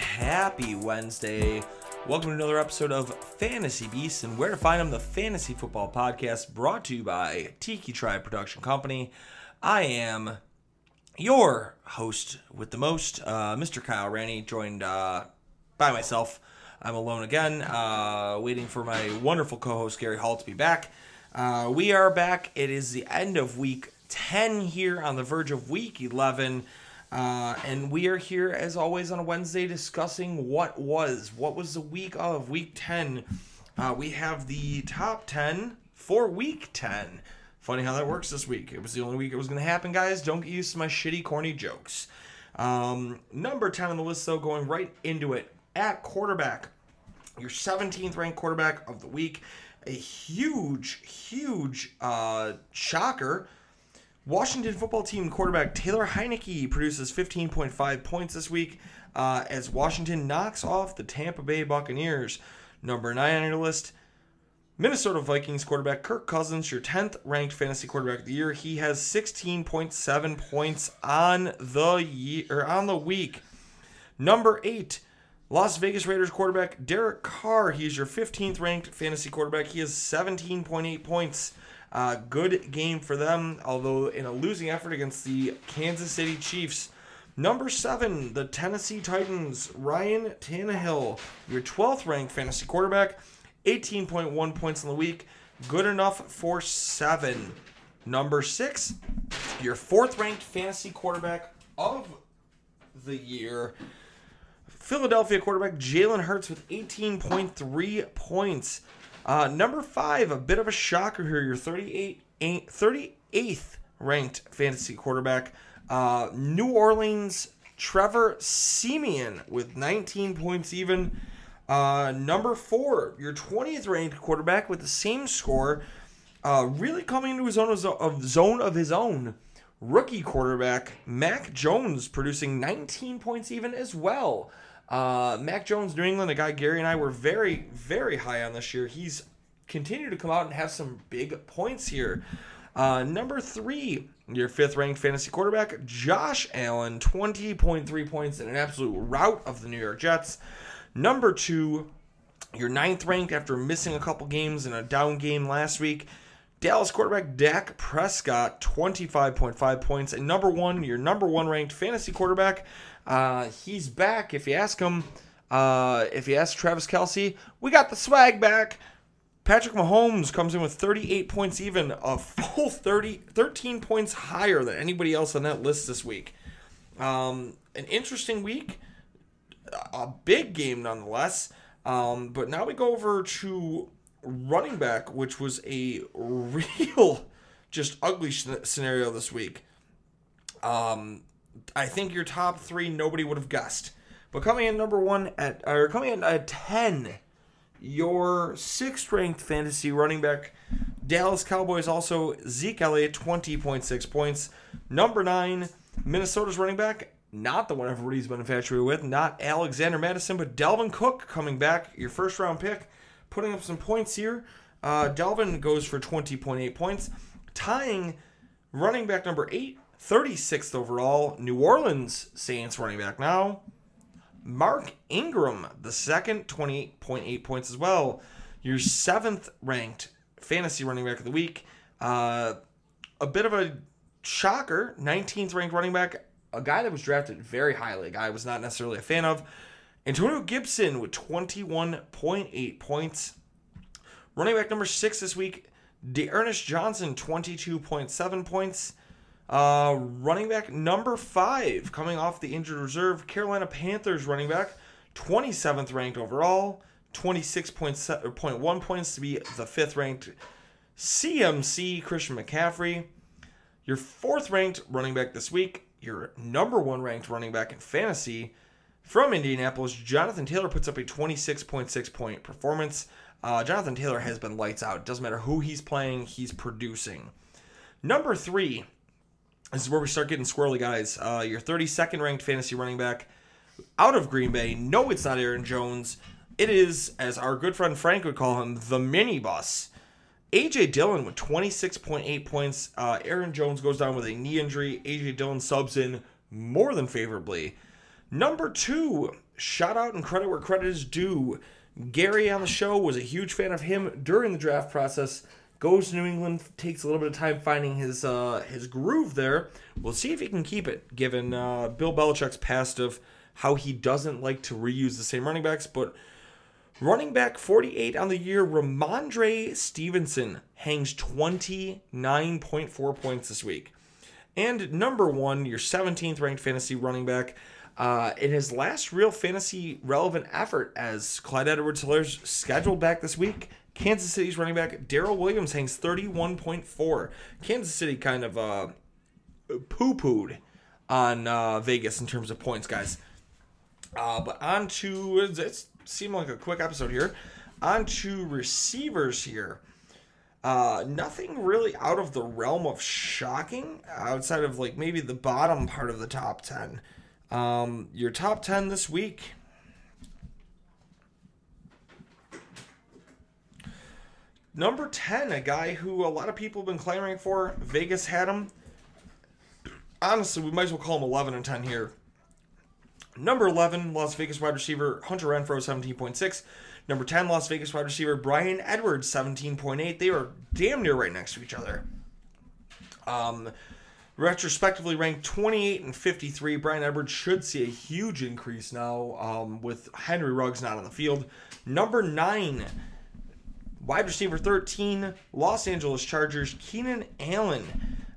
Happy Wednesday. Welcome to another episode of Fantasy Beasts and Where to Find Them, the Fantasy Football Podcast, brought to you by Tiki Tribe Production Company. I am your host with the most, Mr. Kyle Ranney, joined by myself. I'm alone again, waiting for my wonderful co-host Gary Hall to be back. We are back. It is the end of week 10 here, on the verge of week 11. And we are here, as always, on a Wednesday discussing what was the week of week 10. We have the top 10 for week 10. Funny how that works this week. It was the only week it was going to happen, guys. Don't get used to my shitty, corny jokes. Number 10 on the list, though, going right into it, at quarterback, your 17th ranked quarterback of the week. A huge shocker. Washington football team quarterback Taylor Heinicke produces 15.5 points this week as Washington knocks off the Tampa Bay Buccaneers. Number 9 on your list, Minnesota Vikings quarterback Kirk Cousins, your 10th ranked fantasy quarterback of the year. He has 16.7 points on the year, or on the week. Number 8, Las Vegas Raiders quarterback Derek Carr. He's your 15th ranked fantasy quarterback. He has 17.8 points. Good game for them, although in a losing effort against the Kansas City Chiefs. Number 7, the Tennessee Titans, Ryan Tannehill, your 12th ranked fantasy quarterback, 18.1 points in the week, good enough for 7. Number 6, your 4th ranked fantasy quarterback of the year, Philadelphia quarterback Jalen Hurts with 18.3 points. Number 5, a bit of a shocker here, your 38th ranked fantasy quarterback, New Orleans Trevor Siemian with 19 points even. Number 4, your 20th ranked quarterback with the same score, really coming into his own zone of his own. Rookie quarterback Mac Jones producing 19 points even as well. Mac Jones, New England, the guy Gary and I were very, very high on this year. He's continued to come out and have some big points here. Number 3, your 5th-ranked fantasy quarterback, Josh Allen, 20.3 points in an absolute rout of the New York Jets. Number 2, your 9th-ranked, after missing a couple games in a down game last week, Dallas quarterback Dak Prescott, 25.5 points. And number 1, your number 1 ranked fantasy quarterback, he's back. If you ask him, if you ask Travis Kelce, we got the swag back. Patrick Mahomes comes in with 38 points even, a full 13 points higher than anybody else on that list this week. An interesting week, a big game nonetheless. But now we go over to running back, which was a real just ugly scenario this week. I think your top 3 nobody would have guessed, but coming in number 1 at, or coming in at 10, your 6th ranked fantasy running back Dallas Cowboys, also Zeke Elliott, 20.6 points. Number 9, Minnesota's running back, not the one everybody's been infatuated with, not Alexander Madison, but Dalvin Cook coming back, your 1st round pick, putting up some points here. Dalvin goes for 20.8 points, tying running back number 8, 36th overall, New Orleans Saints running back now, Mark Ingram, the second, 28.8 points as well. Your 7th ranked fantasy running back of the week. A bit of a shocker, 19th ranked running back, a guy that was drafted very highly, a guy I was not necessarily a fan of, Antonio Gibson with 21.8 points. Running back number 6 this week, De'Ernest Johnson, 22.7 points. Running back number 5, coming off the injured reserve, Carolina Panthers running back, 27th ranked overall, 26.1 points to be the 5th ranked CMC, Christian McCaffrey. Your 4th ranked running back this week, your number 1 ranked running back in fantasy from Indianapolis, Jonathan Taylor, puts up a 26.6 point performance. Jonathan Taylor has been lights out. It doesn't matter who he's playing, he's producing. Number 3, this is where we start getting squirrely, guys. Your 32nd ranked fantasy running back out of Green Bay. No, it's not Aaron Jones. It is, as our good friend Frank would call him, the minibus. A.J. Dillon with 26.8 points. Aaron Jones goes down with a knee injury. A.J. Dillon subs in more than favorably. Number 2, shout out and credit where credit is due. Gary on the show was a huge fan of him during the draft process. Goes to New England, takes a little bit of time finding his groove there. We'll see if he can keep it, given Bill Belichick's past of how he doesn't like to reuse the same running backs. But running back 48 on the year, Ramondre Stevenson, hangs 29.4 points this week. And number 1, your 17th ranked fantasy running back, in his last real fantasy relevant effort, as Clyde Edwards-Hilaire's scheduled back this week, Kansas City's running back Darrell Williams hangs 31.4. Kansas City kind of poo-pooed on Vegas in terms of points, guys. But on to, it seemed like a quick episode here, on to receivers here. Nothing really out of the realm of shocking outside of like maybe the bottom part of the top 10. Your top 10 this week. Number 10, a guy who a lot of people have been clamoring for. Vegas had him. Honestly, we might as well call him 11 and 10 here. Number 11, Las Vegas wide receiver Hunter Renfrow, 17.6. Number 10, Las Vegas wide receiver Bryan Edwards, 17.8. They are damn near right next to each other. Retrospectively ranked 28 and 53. Bryan Edwards should see a huge increase now with Henry Ruggs not on the field. Number 9, wide receiver 13, Los Angeles Chargers, Keenan Allen.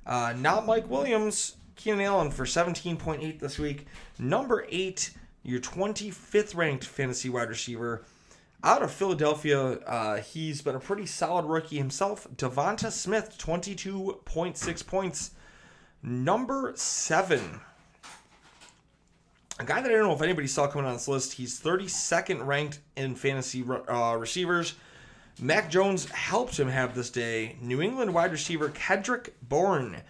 Not Mike Williams, Keenan Allen for 17.8 this week. Number 8, your 25th ranked fantasy wide receiver out of Philadelphia. He's been a pretty solid rookie himself. Devonta Smith, 22.6 points. Number 7, a guy that I don't know if anybody saw coming on this list. He's 32nd ranked in fantasy receivers. Mac Jones helped him have this day. New England wide receiver Kendrick Bourne,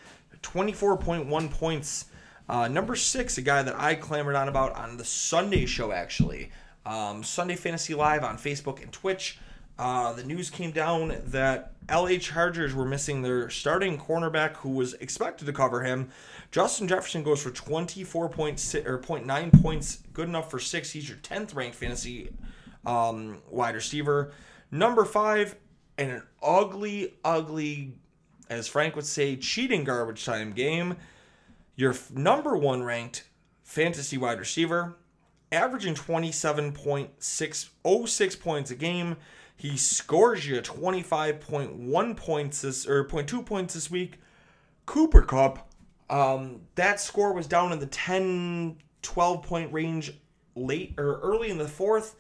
24.1 points. Number 6, a guy that I clamored on about on the Sunday show, actually. Sunday Fantasy Live on Facebook and Twitch. The news came down that LA Chargers were missing their starting cornerback who was expected to cover him. Justin Jefferson goes for 24.9 points, good enough for 6. He's your 10th ranked fantasy wide receiver. Number 5, in an ugly, as Frank would say, cheating garbage time game, your number 1 ranked fantasy wide receiver, averaging 27.606 points a game. He scores you 25.1 points this, or 0.2 points this week. Cooper Kupp, that score was down in the 10, 12 point range late or early in the 4th.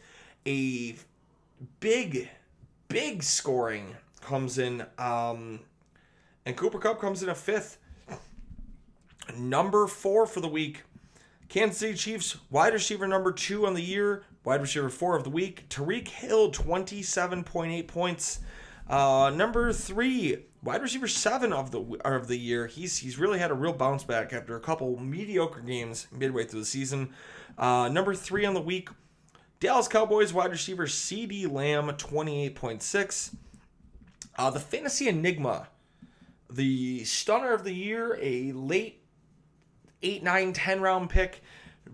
A big scoring comes in, and Cooper Kupp comes in a 5th. Number 4 for the week, Kansas City Chiefs wide receiver number 2 on the year, wide receiver 4 of the week, Tyreek Hill, 27.8 points. Number 3, wide receiver 7 of the year. He's really had a real bounce back after a couple mediocre games midway through the season. Number 3 on the week, Dallas Cowboys wide receiver CeeDee Lamb, 28.6. The fantasy enigma, the stunner of the year, a late 8, 9, 10 round pick,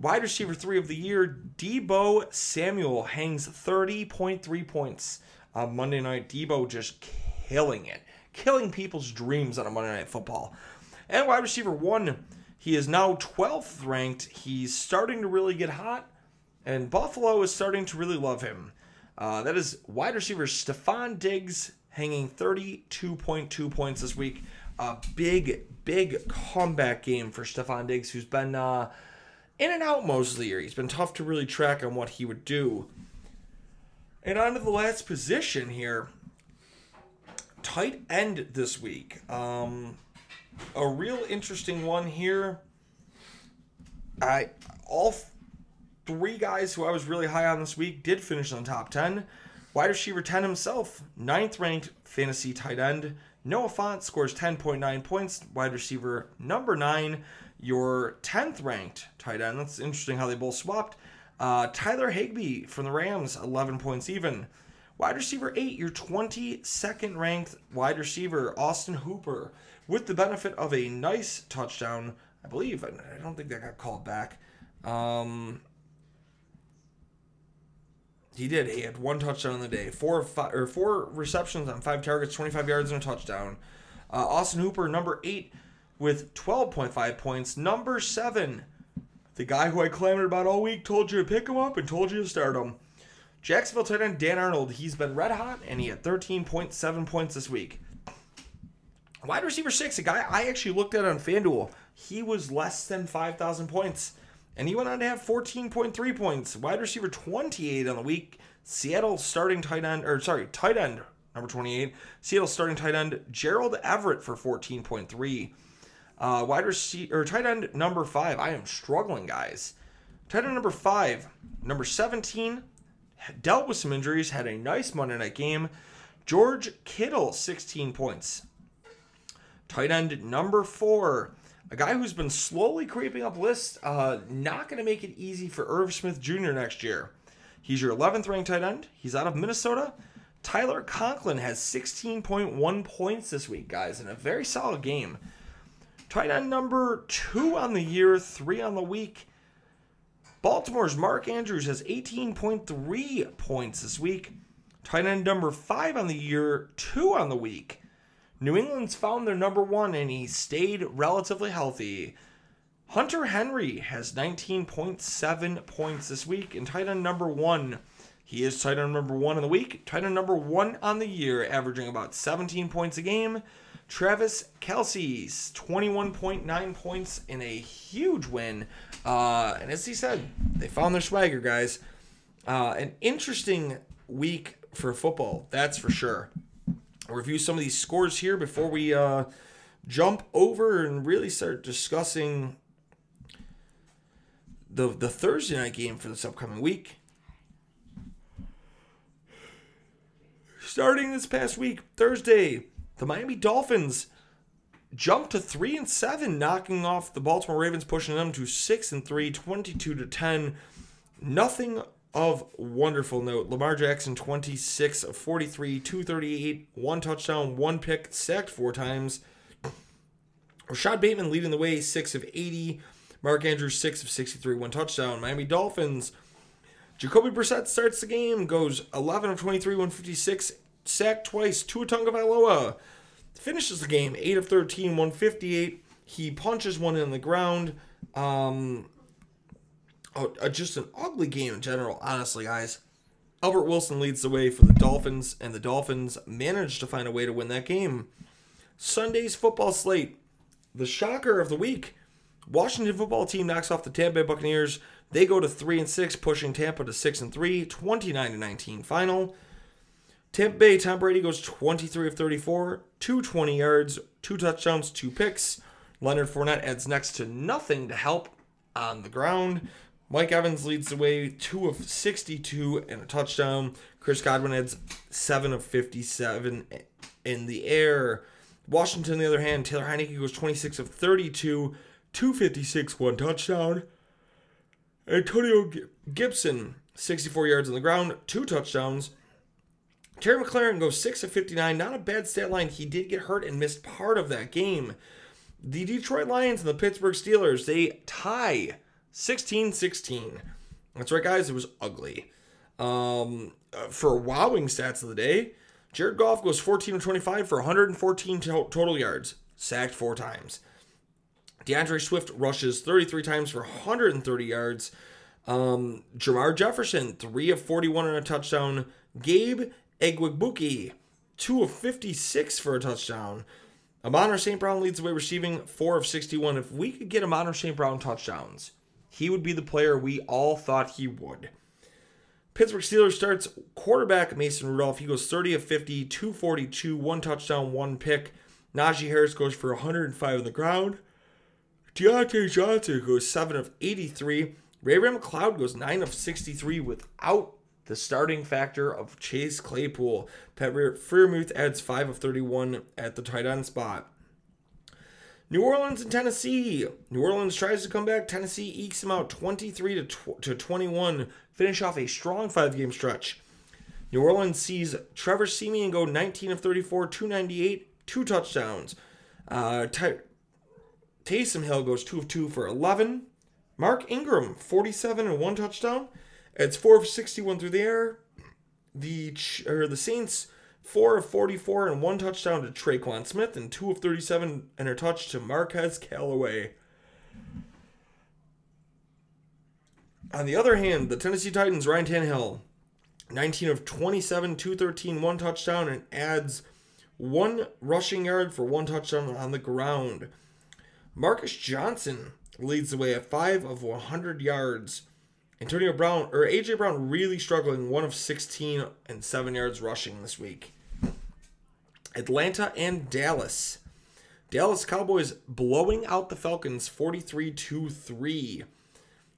wide receiver 3 of the year, Deebo Samuel, hangs 30.3 points on Monday night. Deebo just killing it, killing people's dreams on a Monday Night Football. And wide receiver 1, he is now 12th ranked. He's starting to really get hot, and Buffalo is starting to really love him. That is wide receiver Stephon Diggs, hanging 32.2 points this week. a big comeback game for Stephon Diggs, who's been in and out most of the year. He's been tough to really track on what he would do. And on to the last position here. Tight end this week. A real interesting one here. All three guys who I was really high on this week did finish on top 10. Wide receiver 10 himself, 9th-ranked fantasy tight end. Noah Fant scores 10.9 points. Wide receiver number 9, your 10th-ranked tight end. That's interesting how they both swapped. Tyler Higbee from the Rams, 11 points even. Wide receiver 8, your 22nd-ranked wide receiver, Austin Hooper, with the benefit of a nice touchdown, I believe. I don't think that got called back. He did. He had one touchdown on the day. Four receptions on 5 targets, 25 yards, and a touchdown. Austin Hooper, number 8, with 12.5 points. Number 7, the guy who I clamored about all week, told you to pick him up and told you to start him. Jacksonville tight end Dan Arnold. He's been red hot, and he had 13.7 points this week. Wide receiver 6, a guy I actually looked at on FanDuel. He was less than 5,000 points. And he went on to have 14.3 points. Wide receiver 28 on the week. Tight end number 28. Seattle starting tight end Gerald Everett for 14.3. Wide receiver, or tight end number 5. I am struggling, guys. Tight end number 5, number 17, dealt with some injuries, had a nice Monday night game. George Kittle, 16 points. Tight end number 4. A guy who's been slowly creeping up lists, not going to make it easy for Irv Smith Jr. next year. He's your 11th-ranked tight end. He's out of Minnesota. Tyler Conklin has 16.1 points this week, guys, in a very solid game. Tight end number 2 on the year, 3 on the week. Baltimore's Mark Andrews has 18.3 points this week. Tight end number 5 on the year, 2 on the week. New England's found their number 1, and he stayed relatively healthy. Hunter Henry has 19.7 points this week, and tight end number 1. He is tight end number 1 in the week, tight end number 1 on the year, averaging about 17 points a game. Travis Kelce's 21.9 points in a huge win. And as he said, they found their swagger, guys. An interesting week for football, that's for sure. Review some of these scores here before we jump over and really start discussing the Thursday night game for this upcoming week. Starting this past week, Thursday, the Miami Dolphins jumped to 3-7, knocking off the Baltimore Ravens, pushing them to 6-3, 22-10. Nothing of wonderful note. Lamar Jackson, 26 of 43, 238, 1 touchdown, 1 pick, sacked 4 times. Rashad Bateman leading the way, 6 of 80. Mark Andrews, 6 of 63, 1 touchdown. Miami Dolphins, Jacoby Brissett starts the game, goes 11 of 23, 156, sacked twice, Tua Tagovailoa. Finishes the game, 8 of 13, 158. He punches one in the ground. Just an ugly game in general, honestly, guys. Albert Wilson leads the way for the Dolphins, and the Dolphins managed to find a way to win that game. Sunday's football slate. The shocker of the week. Washington football team knocks off the Tampa Bay Buccaneers. They go to 3-6, pushing Tampa to 6-3, 29-19 final. Tampa Bay, Tom Brady goes 23 of 34, 220 yards, 2 touchdowns, 2 picks. Leonard Fournette adds next to nothing to help on the ground. Mike Evans leads the way, 2 of 62 and a touchdown. Chris Godwin adds 7 of 57 in the air. Washington, on the other hand, Taylor Heinicke goes 26 of 32, 256, 1 touchdown. Antonio Gibson, 64 yards on the ground, 2 touchdowns. Terry McLaurin goes 6 of 59, not a bad stat line. He did get hurt and missed part of that game. The Detroit Lions and the Pittsburgh Steelers, they tie 16-16. That's right, guys. It was ugly. For wowing stats of the day, Jared Goff goes 14 of 25 for 114 total yards, sacked 4 times. DeAndre Swift rushes 33 times for 130 yards. Jamar Jefferson, 3 of 41 and a touchdown. Gabe Egwubuki, 2 of 56 for a touchdown. Amon-Ra St. Brown leads the way receiving 4 of 61. If we could get Amon-Ra St. Brown touchdowns, he would be the player we all thought he would. Pittsburgh Steelers starts quarterback Mason Rudolph. He goes 30 of 50, 242, one touchdown, one pick. Najee Harris goes for 105 on the ground. Deontay Johnson goes 7 of 83. Ray-Ray McCloud goes 9 of 63 without the starting factor of Chase Claypool. Pat Freiermuth adds 5 of 31 at the tight end spot. New Orleans and Tennessee. New Orleans tries to come back. Tennessee ekes them out 23 to 21. Finish off a strong 5-game stretch. New Orleans sees Trevor Siemian go 19 of 34, 298, two touchdowns. Taysom Hill goes 2 of 2 for 11. Mark Ingram, 47 and one touchdown. It's 4 of 61 through the air. The Saints, 4 of 44 and one touchdown to Traquan Smith, and 2 of 37 and a touch to Marquez Callaway. On the other hand, the Tennessee Titans, Ryan Tannehill, 19 of 27, 213, one touchdown, and adds one rushing yard for one touchdown on the ground. Marcus Johnson leads the way at 5 of 100 yards. Antonio Brown, or A.J. Brown, really struggling, 1 of 16 and 7 yards rushing this week. Atlanta and Dallas. Dallas Cowboys blowing out the Falcons 43-3.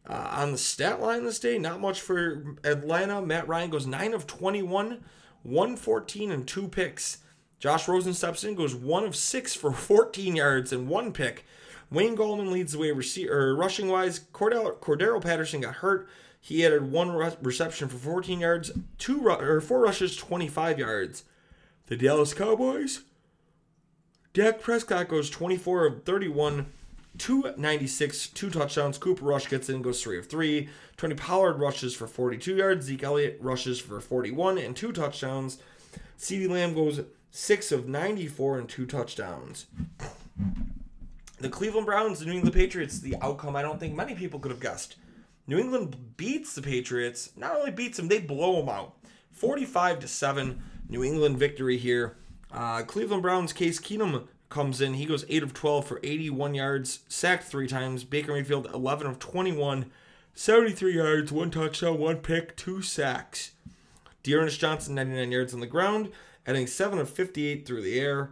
On the stat line this day, not much for Atlanta. Matt Ryan goes 9 of 21, 114 and 2 picks. Josh Rosen steps in, goes 1 of 6 for 14 yards and 1 pick. Wayne Gallman leads the way rushing-wise. Cordero Patterson got hurt. He added one reception for 14 yards, four rushes, 25 yards. The Dallas Cowboys. Dak Prescott goes 24 of 31, 296, two touchdowns. Cooper Rush gets in, goes 3 of 3. Tony Pollard rushes for 42 yards. Zeke Elliott rushes for 41 and two touchdowns. CeeDee Lamb goes 6 of 94 and two touchdowns. The Cleveland Browns and New England Patriots, the outcome I don't think many people could have guessed. New England beats the Patriots. Not only beats them, they blow them out. 45-7, New England victory here. Cleveland Browns, Case Keenum comes in. He goes 8 of 12 for 81 yards, sacked 3 times. Baker Mayfield, 11 of 21, 73 yards, one touchdown, one pick, two sacks. De'Ernest Johnson, 99 yards on the ground, adding 7 of 58 through the air.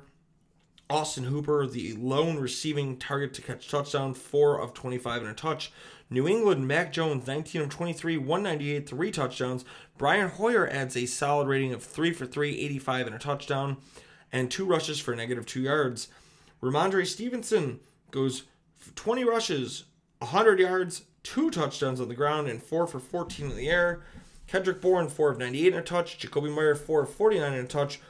Austin Hooper, the lone receiving target to catch touchdown, 4 of 25 and a touch. New England, Mac Jones, 19 of 23, 198, three touchdowns. Brian Hoyer adds a solid rating of 3 for 3, 85 and a touchdown, and two rushes for negative 2 yards. Ramondre Stevenson goes 20 rushes, 100 yards, two touchdowns on the ground, and 4 for 14 in the air. Kendrick Bourne, 4 of 98 and a touch. Jacoby Meyer, 4 of 49 and a touch.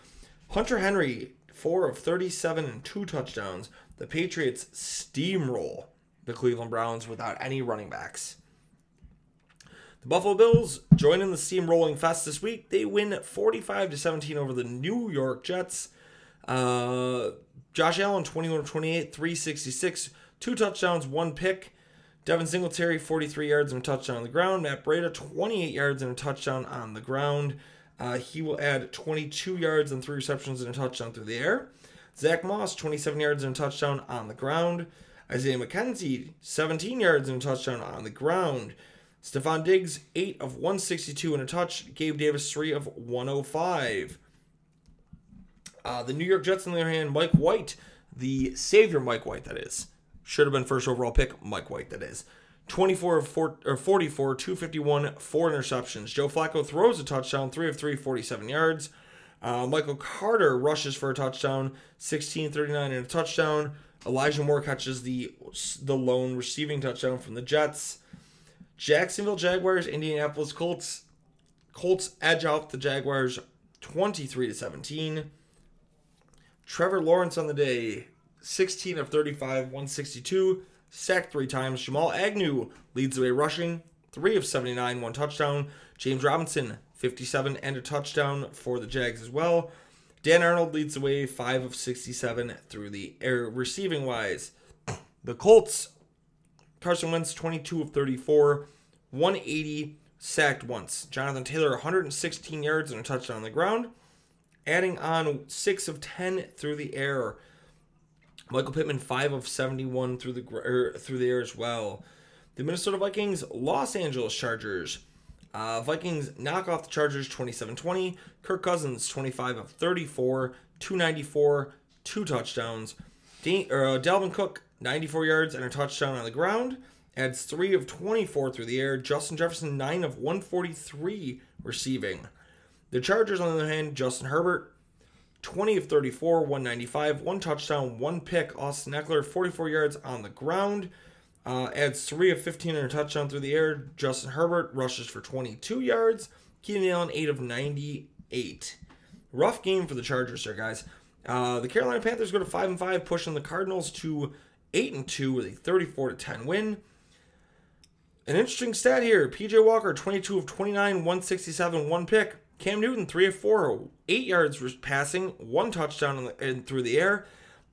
Hunter Henry, 4 of 37 and two touchdowns. The Patriots steamroll the Cleveland Browns without any running backs. The Buffalo Bills join in the steamrolling fest this week. They win 45-17 over the New York Jets. Josh Allen, 21 of 28, 366, two touchdowns, one pick. Devin Singletary, 43 yards and a touchdown on the ground. Matt Breida, 28 yards and a touchdown on the ground. He will add 22 yards and three receptions and a touchdown through the air. Zach Moss, 27 yards and a touchdown on the ground. Isaiah McKenzie, 17 yards and a touchdown on the ground. Stephon Diggs, 8 of 162 and a touch. Gabe Davis, 3 of 105. The New York Jets, on the other hand, Mike White, the savior Mike White, that is. Should have been first overall pick, Mike White, that is. 24 of 44, 251, four interceptions. Joe Flacco throws a touchdown, 3 of 3, 47 yards. Michael Carter rushes for a touchdown, 16-39 and a touchdown. Elijah Moore catches the lone receiving touchdown from the Jets. Jacksonville Jaguars, Indianapolis Colts. Colts edge out the Jaguars 23-17. Trevor Lawrence on the day, 16 of 35, 162. Sacked 3 times. Jamal Agnew leads the way rushing, 3 of 79, one touchdown. James Robinson, 57 and a touchdown for the Jags as well. Dan Arnold leads the way, 5 of 67 through the air receiving wise. The Colts, Carson Wentz, 22 of 34, 180, sacked once. Jonathan Taylor, 116 yards and a touchdown on the ground, adding on 6 of 10 through the air. Michael Pittman 5 of 71 through the air as well. The Minnesota Vikings, Los Angeles Chargers. Vikings knock off the Chargers 27-20. Kirk Cousins 25 of 34, 294, 2 touchdowns. Dalvin Cook 94 yards and a touchdown on the ground. Adds 3 of 24 through the air. Justin Jefferson 9 of 143 receiving. The Chargers, on the other hand, Justin Herbert 20 of 34, 195, 1 touchdown, 1 pick. Austin Eckler 44 yards on the ground. Adds 3 of 15 and a touchdown through the air. Justin Herbert rushes for 22 yards. Keenan Allen 8 of 98. Rough game for the Chargers there, guys. The Carolina Panthers go to 5-5, pushing the Cardinals to 8-2 with a 34-10 win. An interesting stat here. PJ Walker 22 of 29, 167, 1 pick. Cam Newton 3 of 4, 8 yards passing, 1 touchdown through the air.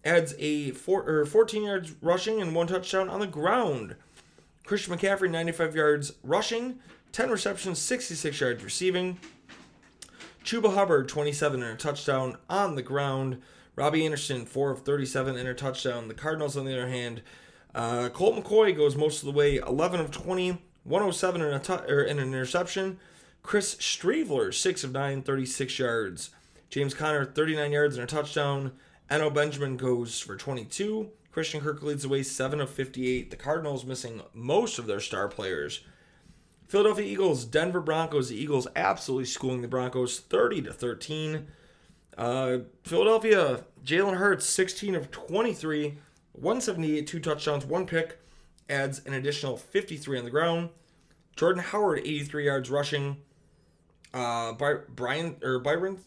Adds 14 yards rushing and 1 touchdown on the ground. Christian McCaffrey, 95 yards rushing, 10 receptions, 66 yards receiving. Chuba Hubbard, 27 and a touchdown on the ground. Robbie Anderson, 4 of 37 and a touchdown. The Cardinals, on the other hand, Colt McCoy goes most of the way, 11 of 20, 107 and an interception. Chris Streveler, 6 of 9, 36 yards. James Conner, 39 yards and a touchdown. Eno Benjamin goes for 22. Christian Kirk leads the way 7 of 58. The Cardinals missing most of their star players. Philadelphia Eagles, Denver Broncos. The Eagles absolutely schooling the Broncos 30-13. Philadelphia, Jalen Hurts 16 of 23, 178, 2 touchdowns, 1 pick. Adds an additional 53 on the ground. Jordan Howard 83 yards rushing. Byron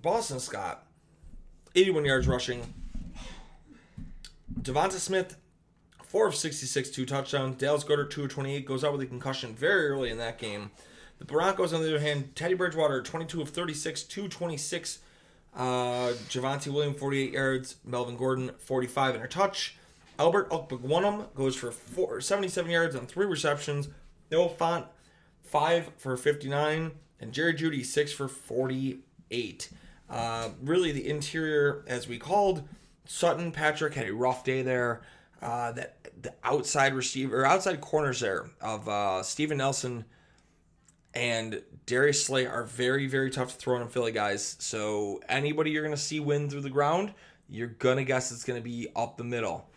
Boston Scott 81 yards rushing. Devonta Smith, 4 of 66, 2 touchdowns. Dallas Goedert, 2 of 28, goes out with a concussion very early in that game. The Broncos, on the other hand, Teddy Bridgewater, 22 of 36, 226. Javonte Williams, 48 yards. Melvin Gordon, 45 and a touch. Albert Okwuegbunam goes for 77 yards on 3 receptions. Noah Fant, 5 for 59. And Jerry Jeudy, 6 for 48. Really the interior, as we called, Sutton, Patrick had a rough day there. That the outside corners there of Steven Nelson and Darius Slay are very, very tough to throw in Philly, guys. So anybody you're going to see win through the ground, you're going to guess it's going to be up the middle.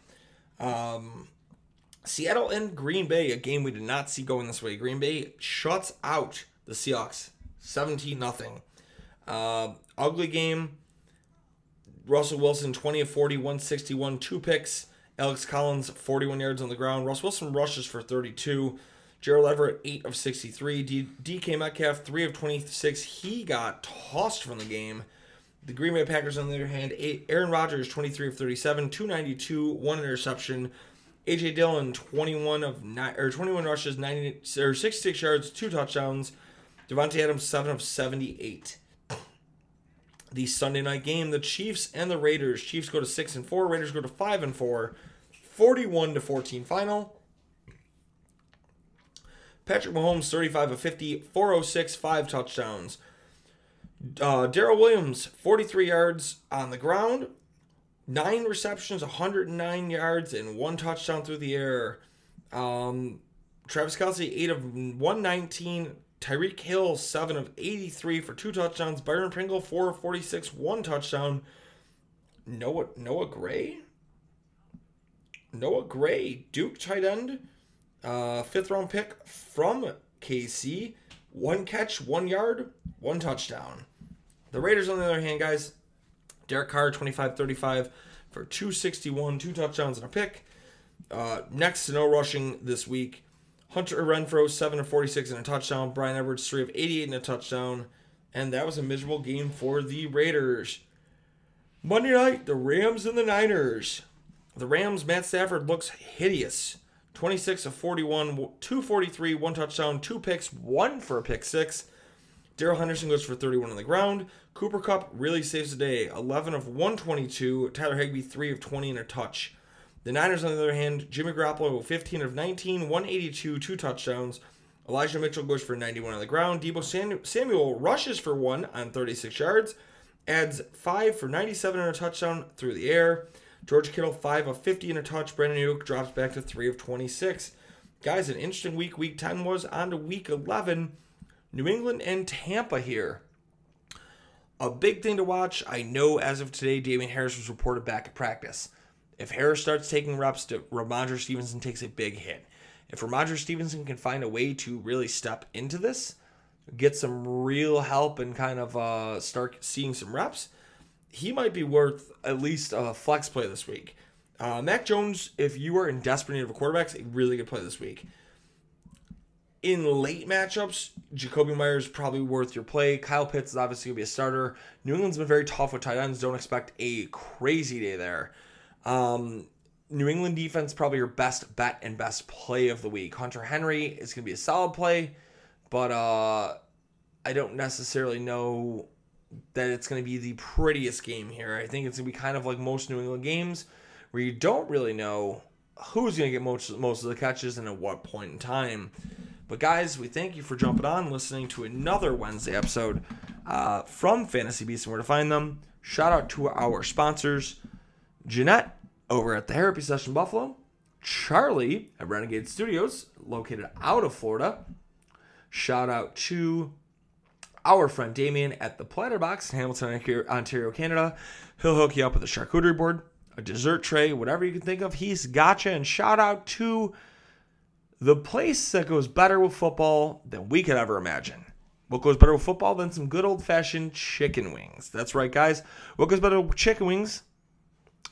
Seattle and Green Bay, a game we did not see going this way. Green Bay shuts out the Seahawks 17-0. Ugly game. Russell Wilson, 20 of 40, 161, 2 picks. Alex Collins, 41 yards on the ground. Russell Wilson rushes for 32. Gerald Everett, 8 of 63. DK Metcalf, 3 of 26. He got tossed from the game. The Green Bay Packers, on the other hand, Aaron Rodgers, 23 of 37, 292, 1 interception. A.J. Dillon, 21 rushes, 66 yards, 2 touchdowns. Devontae Adams, 7 of 78. The Sunday night game, the Chiefs and the Raiders. Chiefs go to 6-4, Raiders go to 5-4, 41-14 final. Patrick Mahomes, 35 of 50, 406, 5 touchdowns. Darrell Williams, 43 yards on the ground, 9 receptions, 109 yards, and 1 touchdown through the air. Travis Kelce, 8 of 119. Tyreek Hill, 7 of 83 for 2 touchdowns. Byron Pringle, 4 of 46, 1 touchdown. Noah Gray, Duke tight end, 5th round pick from KC. 1 catch, 1 yard, 1 touchdown. The Raiders, on the other hand, guys, Derek Carr, 25-35 for 261, 2 touchdowns and a pick. Next to no rushing this week. Hunter Renfrow, 7 of 46 and a touchdown. Bryan Edwards, 3 of 88 and a touchdown. And that was a miserable game for the Raiders. Monday night, the Rams and the Niners. The Rams, Matt Stafford looks hideous. 26 of 41, 243, 1 touchdown, 2 picks, 1 for a pick 6. Darrell Henderson goes for 31 on the ground. Cooper Kupp really saves the day. 11 of 122. Tyler Higbee, 3 of 20 and a touch. The Niners, on the other hand, Jimmy Garoppolo, 15 of 19, 182, 2 touchdowns. Elijah Mitchell goes for 91 on the ground. Deebo Samuel rushes for 1 on 36 yards. Adds 5 for 97 on a touchdown through the air. George Kittle, 5 of 50 and a touch. Brandon Ayuk drops back to 3 of 26. Guys, an interesting week. Week 10 was on to week 11. New England and Tampa here. A big thing to watch. I know as of today, Damian Harris was reported back at practice. If Harris starts taking reps, Ramondre Stevenson takes a big hit. If Ramondre Stevenson can find a way to really step into this, get some real help and kind of start seeing some reps, he might be worth at least a flex play this week. Mac Jones, if you are in desperate need of a quarterback, is a really good play this week. In late matchups, Jacoby Myers is probably worth your play. Kyle Pitts is obviously going to be a starter. New England's been very tough with tight ends. Don't expect a crazy day there. New England defense, probably your best bet and best play of the week. Hunter Henry is going to be a solid play, but I don't necessarily know that it's going to be the prettiest game here. I think it's going to be kind of like most New England games where you don't really know who's going to get most of the catches and at what point in time. But guys, we thank you for jumping on, listening to another Wednesday episode from Fantasy Beasts and Where to Find Them. Shout out to our sponsors, Jeanette over at the Therapy Session Buffalo, Charlie at Renegade Studios, located out of Florida. Shout out to our friend Damien at the Platter Box in Hamilton, Ontario, Canada. He'll hook you up with a charcuterie board, a dessert tray, whatever you can think of. He's gotcha. And shout out to the place that goes better with football than we could ever imagine. What goes better with football than some good old-fashioned chicken wings? That's right, guys. What goes better with chicken wings?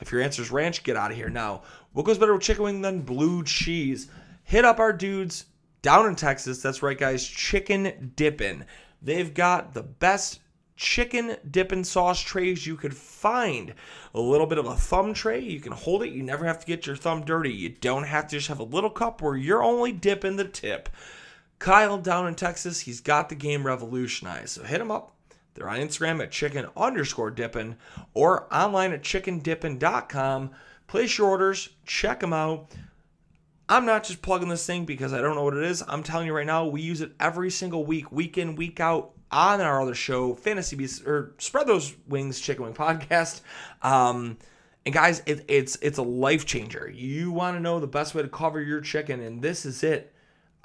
If your answer's ranch, get out of here now. What goes better with chicken wing than blue cheese? Hit up our dudes down in Texas. That's right, guys. Chicken Dippin'. They've got the best chicken dipping sauce trays you could find. A little bit of a thumb tray. You can hold it. You never have to get your thumb dirty. You don't have to just have a little cup where you're only dipping the tip. Kyle down in Texas, he's got the game revolutionized. So hit him up. They're on Instagram at chicken_dippin or online at chickendippin.com. Place your orders. Check them out. I'm not just plugging this thing because I don't know what it is. I'm telling you right now, we use it every single week, week in, week out, on our other show, Fantasy Beasts, or Spread Those Wings Chicken Wing Podcast. And guys, it's a life changer. You want to know the best way to cover your chicken, and this is it.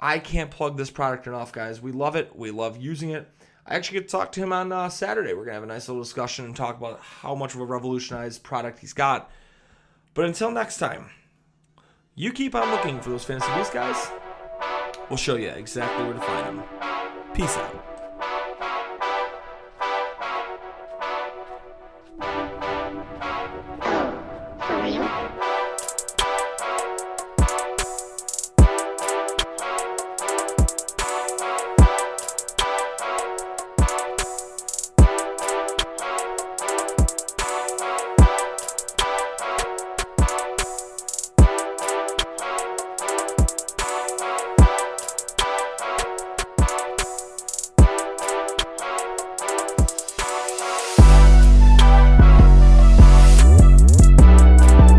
I can't plug this product enough, guys. We love it. We love using it. I actually get to talk to him on Saturday. We're going to have a nice little discussion and talk about how much of a revolutionized product he's got. But until next time, you keep on looking for those Fantasy Beasts, guys. We'll show you exactly where to find them. Peace out.